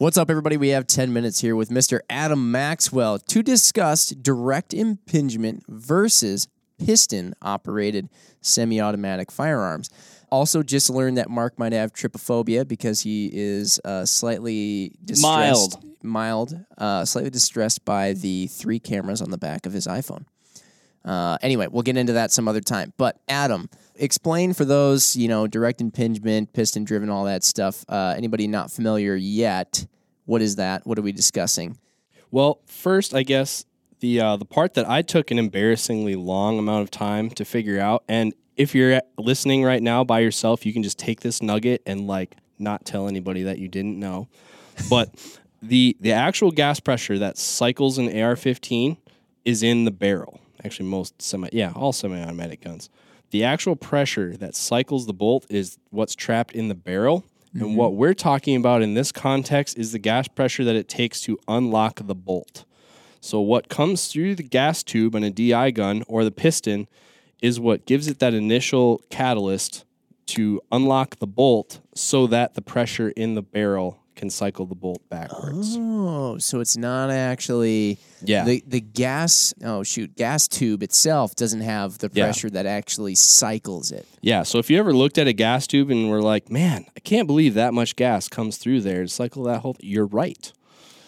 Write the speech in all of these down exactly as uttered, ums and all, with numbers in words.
What's up, everybody? We have ten minutes here with Mister Adam Maxwell to discuss direct impingement versus piston-operated semi-automatic firearms. Also, just learned that Mark might have trypophobia because he is uh, slightly distressed, mild, mild, uh, slightly distressed by the three cameras on the back of his iPhone. Uh, anyway, we'll get into that some other time. But Adam, explain for those, you know, direct impingement, piston-driven, all that stuff. Uh, anybody not familiar yet, what is that? What are we discussing? Well, first, I guess the uh, the part that I took an embarrassingly long amount of time to figure out. And if you're listening right now by yourself, you can just take this nugget and like not tell anybody that you didn't know. But the the actual gas pressure that cycles an A R fifteen is in the barrel. Actually, most semi, yeah, all semi-automatic guns. The actual pressure that cycles the bolt is what's trapped in the barrel. Mm-hmm. And what we're talking about in this context is the gas pressure that it takes to unlock the bolt. So what comes through the gas tube in a D I gun or the piston is what gives it that initial catalyst to unlock the bolt so that the pressure in the barrel can cycle the bolt backwards. Oh, so it's not actually... Yeah. The, the gas... Oh, shoot. Gas tube itself doesn't have the pressure yeah. that actually cycles it. Yeah, so if you ever looked at a gas tube and were like, man, I can't believe that much gas comes through there to cycle that whole... You're right.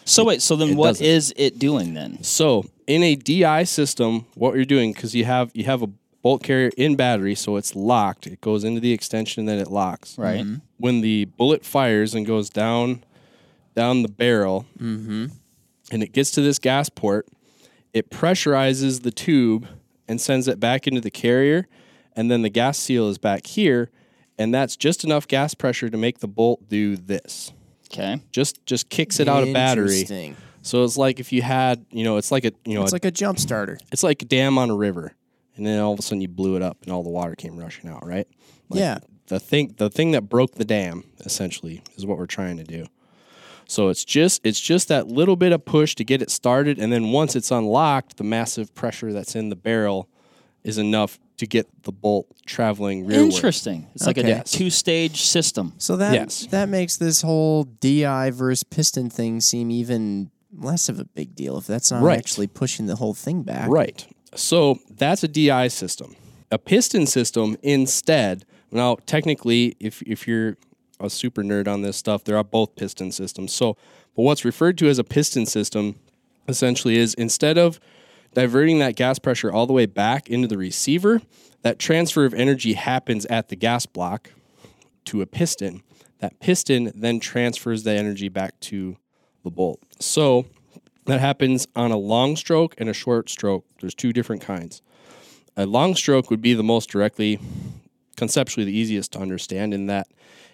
So it, wait, so then what doesn't. Is it doing then? So in a D I system, what you're doing, because you have you have a bolt carrier in battery, so it's locked. It goes into the extension, then it locks. Right. Mm-hmm. When the bullet fires and goes down down the barrel, mm-hmm. and it gets to this gas port, it pressurizes the tube and sends it back into the carrier, and then the gas seal is back here, and that's just enough gas pressure to make the bolt do this. Okay. Just just kicks it out of battery. Interesting. So it's like if you had, you know, it's like a, you know, it's a, like a jump starter. It's like a dam on a river. And then all of a sudden you blew it up and all the water came rushing out, right? Like yeah. The thing the thing that broke the dam, essentially, is what we're trying to do. So it's just it's just that little bit of push to get it started, and then once it's unlocked, the massive pressure that's in the barrel is enough to get the bolt traveling rearward. Interesting. It's okay. Like a yes. two-stage system. So that yes. that makes this whole D I versus piston thing seem even less of a big deal if that's not right. actually pushing the whole thing back. Right. So that's a D I system. A piston system instead, now technically, if if you're a super nerd on this stuff, there are both piston systems. So, but what's referred to as a piston system essentially is instead of diverting that gas pressure all the way back into the receiver, that transfer of energy happens at the gas block to a piston. That piston then transfers the energy back to the bolt. So that happens on a long stroke and a short stroke. There's two different kinds. A long stroke would be the most directly, conceptually the easiest to understand in that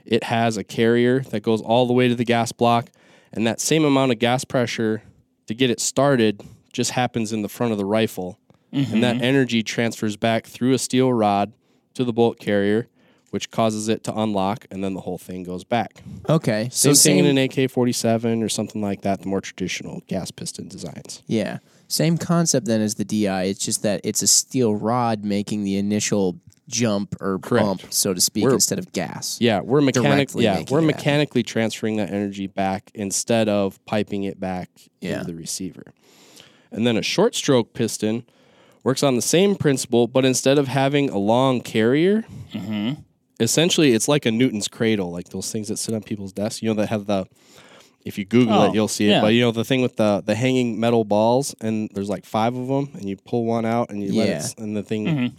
it has a carrier that goes all the way to the gas block, and that same amount of gas pressure to get it started just happens in the front of the rifle. Mm-hmm. And that energy transfers back through a steel rod to the bolt carrier, which causes it to unlock, and then the whole thing goes back. Okay. Same so same in an A K forty-seven or something like that, the more traditional gas piston designs. Yeah. Same concept then as the D I. It's just that it's a steel rod making the initial jump or Correct. Bump, so to speak, we're, instead of gas. Yeah, we're mechanically yeah, we're mechanically transferring that energy back instead of piping it back yeah. into the receiver. And then a short stroke piston works on the same principle, but instead of having a long carrier, mm-hmm. essentially, it's like a Newton's cradle, like those things that sit on people's desks. You know, that have the, if you Google oh, it, you'll see yeah. it. But, you know, the thing with the, the hanging metal balls, and there's like five of them, and you pull one out, and you yeah. let it, and the thing mm-hmm.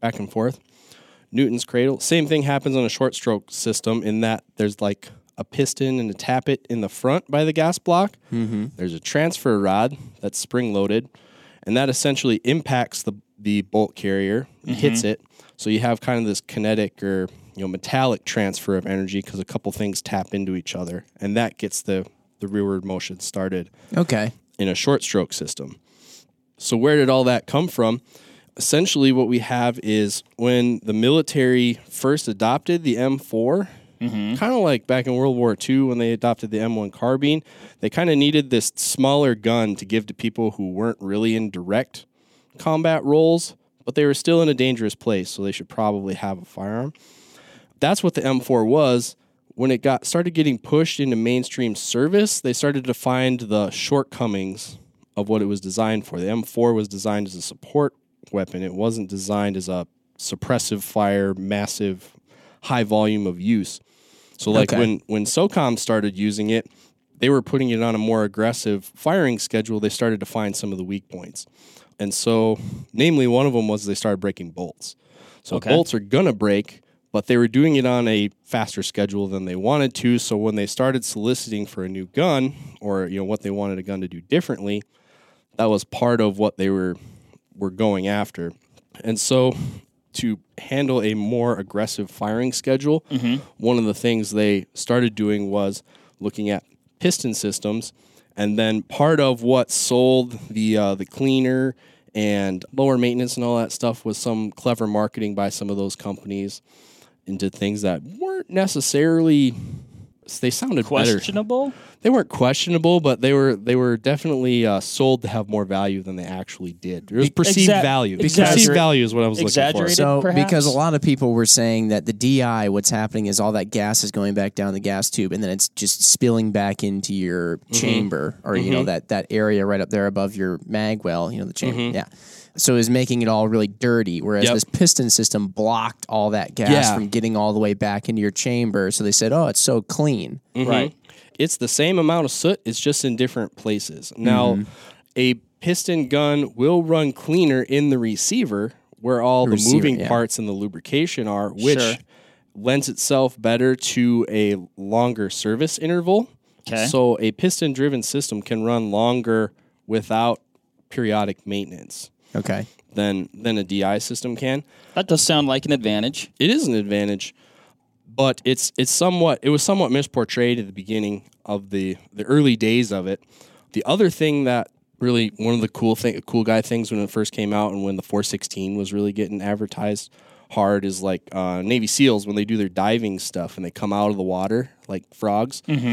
back and forth. Newton's cradle. Same thing happens on a short stroke system in that there's like a piston and a tappet in the front by the gas block. Mm-hmm. There's a transfer rod that's spring-loaded, and that essentially impacts the, the bolt carrier, mm-hmm. hits it. So you have kind of this kinetic or, you know, metallic transfer of energy because a couple things tap into each other, and that gets the, the rearward motion started. Okay. In a short stroke system. So where did all that come from? Essentially what we have is when the military first adopted the M four, mm-hmm. kind of like back in World War Two when they adopted the M one carbine, they kind of needed this smaller gun to give to people who weren't really in direct combat roles, but they were still in a dangerous place, so they should probably have a firearm. That's what the M four was. when it got started getting pushed into mainstream service, they started to find the shortcomings of what it was designed for. The M four was designed as a support weapon. It wasn't designed as a suppressive fire, massive, high volume of use. So like okay. when, when SOCOM started using it, they were putting it on a more aggressive firing schedule. They started to find some of the weak points. And so, namely, one of them was they started breaking bolts. So okay. bolts are going to break, but they were doing it on a faster schedule than they wanted to. So when they started soliciting for a new gun, or you know what they wanted a gun to do differently, that was part of what they were were going after. And so to handle a more aggressive firing schedule, mm-hmm. one of the things they started doing was looking at piston systems. And then part of what sold the uh, the cleaner and lower maintenance and all that stuff was some clever marketing by some of those companies into things that weren't necessarily, they sounded questionable. Better. They weren't questionable, but they were they were definitely uh, sold to have more value than they actually did. There was perceived Exa- value. Perceived value is what I was looking for. So, perhaps? Because a lot of people were saying that the D I, what's happening is all that gas is going back down the gas tube, and then it's just spilling back into your mm-hmm. chamber, or mm-hmm. you know that, that area right up there above your mag well, you know the chamber. Mm-hmm. Yeah. So it was making it all really dirty, whereas yep. this piston system blocked all that gas yeah. from getting all the way back into your chamber. So they said, oh, it's so clean. Mm-hmm. Right. It's the same amount of soot. It's just in different places. Now, mm-hmm. a piston gun will run cleaner in the receiver where all the, the receiver, moving yeah. parts and the lubrication are, which sure. lends itself better to a longer service interval. Okay. So a piston-driven system can run longer without periodic maintenance. Okay. Than than a D I system can. That does sound like an advantage. It is an advantage, but it's it's somewhat it was somewhat misportrayed at the beginning of the, the early days of it. The other thing that really one of the cool thing cool guy things when it first came out and when the four sixteen was really getting advertised hard is like uh, Navy SEALs when they do their diving stuff and they come out of the water like frogs mm-hmm.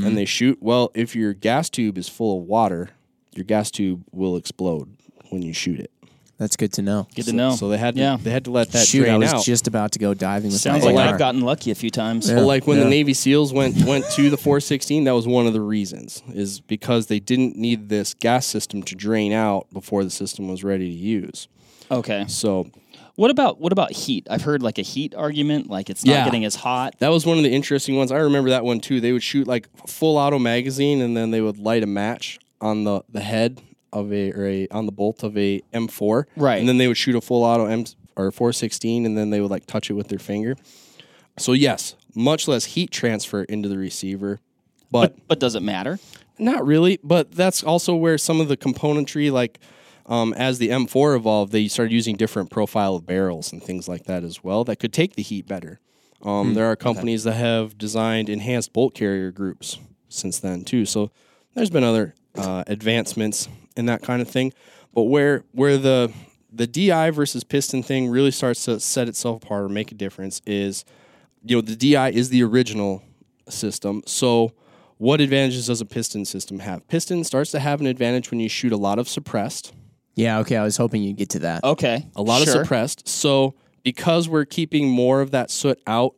Mm-hmm. and they shoot. Well, if your gas tube is full of water, your gas tube will explode when you shoot it. That's good to know. Good to so, know. So they had to, yeah. they had to let that Shoot, drain out. I was out. Just about to go diving with Sounds like I've gotten lucky a few times. Yeah. Well, like when yeah. the Navy SEALs went went to the four sixteen, that was one of the reasons, is because they didn't need this gas system to drain out before the system was ready to use. Okay. So what about what about heat? I've heard like a heat argument, like it's not yeah. getting as hot. That was one of the interesting ones. I remember that one too. They would shoot like full auto magazine and then they would light a match on the, the head of a, or a on the bolt of a M four, right? And then they would shoot a full auto M or four sixteen, and then they would like touch it with their finger. So yes, much less heat transfer into the receiver, but but, but does it matter? Not really, but that's also where some of the componentry, like um, as the M four evolved, they started using different profile of barrels and things like that as well that could take the heat better. Um, hmm. There are companies okay. that have designed enhanced bolt carrier groups since then too. So there's been other uh, advancements and that kind of thing. But where where the the D I versus piston thing really starts to set itself apart or make a difference is, you know, the D I is the original system. So what advantages does a piston system have? Piston starts to have an advantage when you shoot a lot of suppressed. Yeah, okay, I was hoping you'd get to that. Okay. A lot sure. of suppressed. So because we're keeping more of that soot out,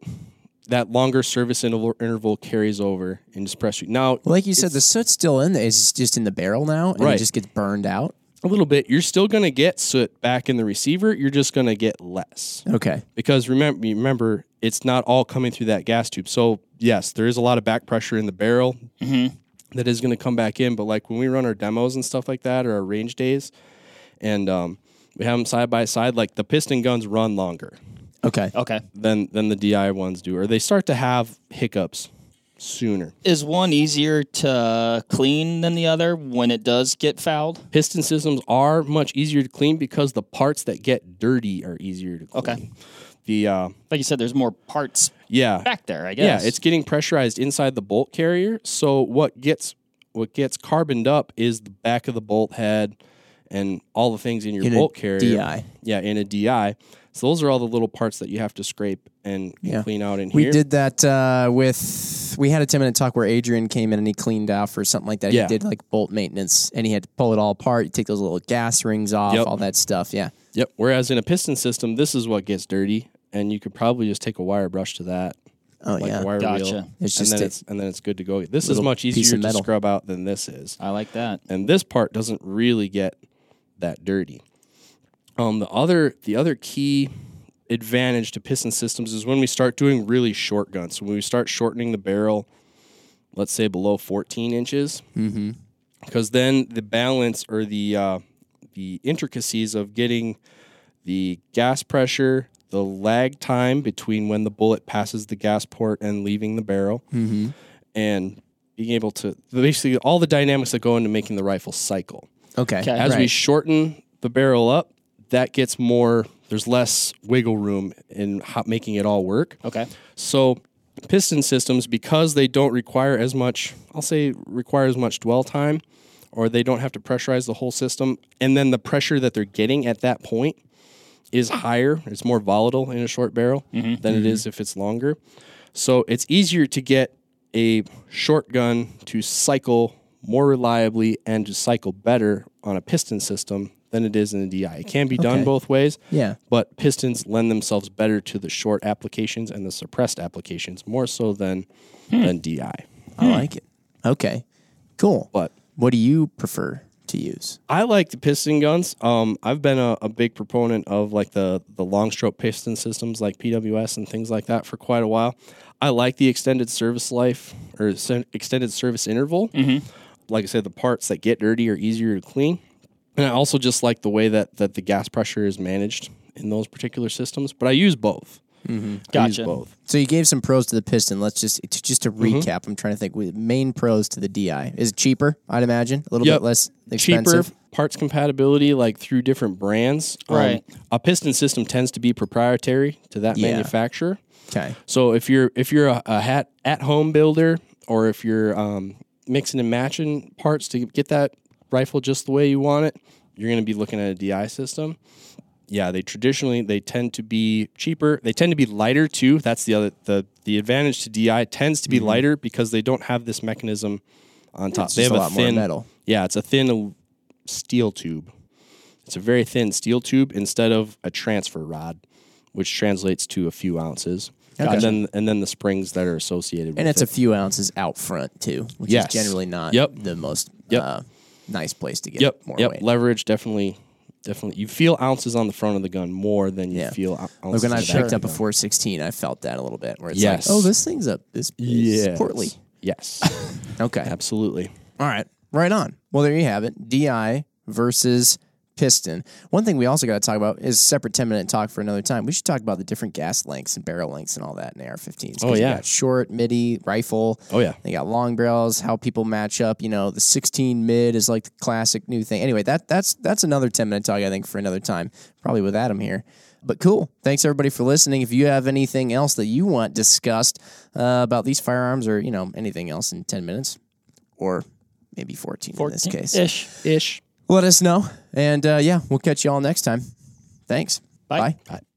that longer service interval, interval carries over into suppressed shooting. Now, like you said, the soot's still in there. It's just in the barrel now, and right. it just gets burned out? A little bit. You're still going to get soot back in the receiver. You're just going to get less. Okay. Because remember, remember, it's not all coming through that gas tube. So, yes, there is a lot of back pressure in the barrel mm-hmm. that is going to come back in. But, like, when we run our demos and stuff like that or our range days, and um, we have them side by side, like, the piston guns run longer. Okay. Okay. Then, then the D I ones do, or they start to have hiccups sooner. Is one easier to clean than the other when it does get fouled? Piston systems are much easier to clean because the parts that get dirty are easier to clean. Okay. The uh, like you said, there's more parts. Yeah. Back there, I guess. Yeah, it's getting pressurized inside the bolt carrier. So what gets what gets carboned up is the back of the bolt head and all the things in your in bolt carrier. D I. Yeah, in a D I. So those are all the little parts that you have to scrape and yeah. clean out in here. We did that uh, with, we had a ten-minute talk where Adrian came in and he cleaned off or something like that. Yeah. He did like bolt maintenance, and he had to pull it all apart. You take those little gas rings off, yep. all that stuff, yeah. Yep, whereas in a piston system, this is what gets dirty, and you could probably just take a wire brush to that. Oh, like yeah. Wire gotcha. Reel, it's just and, then it's, and then it's good to go. This is much easier to scrub out than this is. I like that. And this part doesn't really get that dirty. Um, the other the other key advantage to piston systems is when we start doing really short guns. So when we start shortening the barrel, let's say below fourteen inches, mm-hmm. because then the balance or the uh, the intricacies of getting the gas pressure, the lag time between when the bullet passes the gas port and leaving the barrel, mm-hmm. and being able to basically all the dynamics that go into making the rifle cycle. Okay. okay As right. we shorten the barrel up, that gets more, there's less wiggle room in how, making it all work. Okay. So piston systems, because they don't require as much, I'll say require as much dwell time, or they don't have to pressurize the whole system, and then the pressure that they're getting at that point is higher. It's more volatile in a short barrel mm-hmm. than mm-hmm. it is if it's longer. So it's easier to get a short gun to cycle more reliably and to cycle better on a piston system than it is in a D I. It can be okay. done both ways, yeah. but pistons lend themselves better to the short applications and the suppressed applications more so than hmm. than D I. I hmm. like it. Okay, cool. But what do you prefer to use? I like the piston guns. Um, I've been a, a big proponent of like the, the long stroke piston systems like P W S and things like that for quite a while. I like the extended service life or extended service interval. Mm-hmm. Like I said, the parts that get dirty are easier to clean. And I also just like the way that, that the gas pressure is managed in those particular systems. But I use both. Mm-hmm. Gotcha. Use both. So you gave some pros to the piston. Let's just to, just to recap. Mm-hmm. I'm trying to think. Main pros to the D I is it cheaper. I'd imagine a little yep. bit less expensive. Cheaper parts compatibility, like through different brands. Right. Um, a piston system tends to be proprietary to that yeah. manufacturer. Okay. So if you're if you're a, a hat, at home builder, or if you're um, mixing and matching parts to get that rifle just the way you want it, you're going to be looking at a D I system. Yeah, they traditionally, they tend to be cheaper. They tend to be lighter, too. That's the other, the, the advantage to D I tends to be mm-hmm. lighter because they don't have this mechanism on top. It's they have a, a lot thin, more metal. Yeah, it's a thin steel tube. It's a very thin steel tube instead of a transfer rod, which translates to a few ounces. Okay. And then and then the springs that are associated and with it. And it's a few ounces out front, too, which yes. is generally not yep. the most yep. uh, nice place to get yep. more yep. weight. Leverage definitely... Definitely. You feel ounces on the front of the gun more than you yeah. feel ounces on the back. Like when I picked up a four sixteen, I felt that a little bit. Where it's yes. like, oh, this thing's up. This is yes. portly. Yes. Okay. Absolutely. All right. Right on. Well, there you have it. D I versus piston. One thing we also got to talk about is a separate ten-minute talk for another time. We should talk about the different gas lengths and barrel lengths and all that in A R fifteens. Oh, yeah. You got short, midi, rifle. Oh, yeah. They got long barrels, how people match up. You know, the sixteen mid is like the classic new thing. Anyway, that that's that's another ten-minute talk, I think, for another time, probably with Adam here. But cool. Thanks, everybody, for listening. If you have anything else that you want discussed uh, about these firearms or, you know, anything else in ten minutes or maybe fourteen, fourteen in this case. Ish. Ish. Let us know. And, uh, yeah, we'll catch you all next time. Thanks. Bye. Bye. Bye.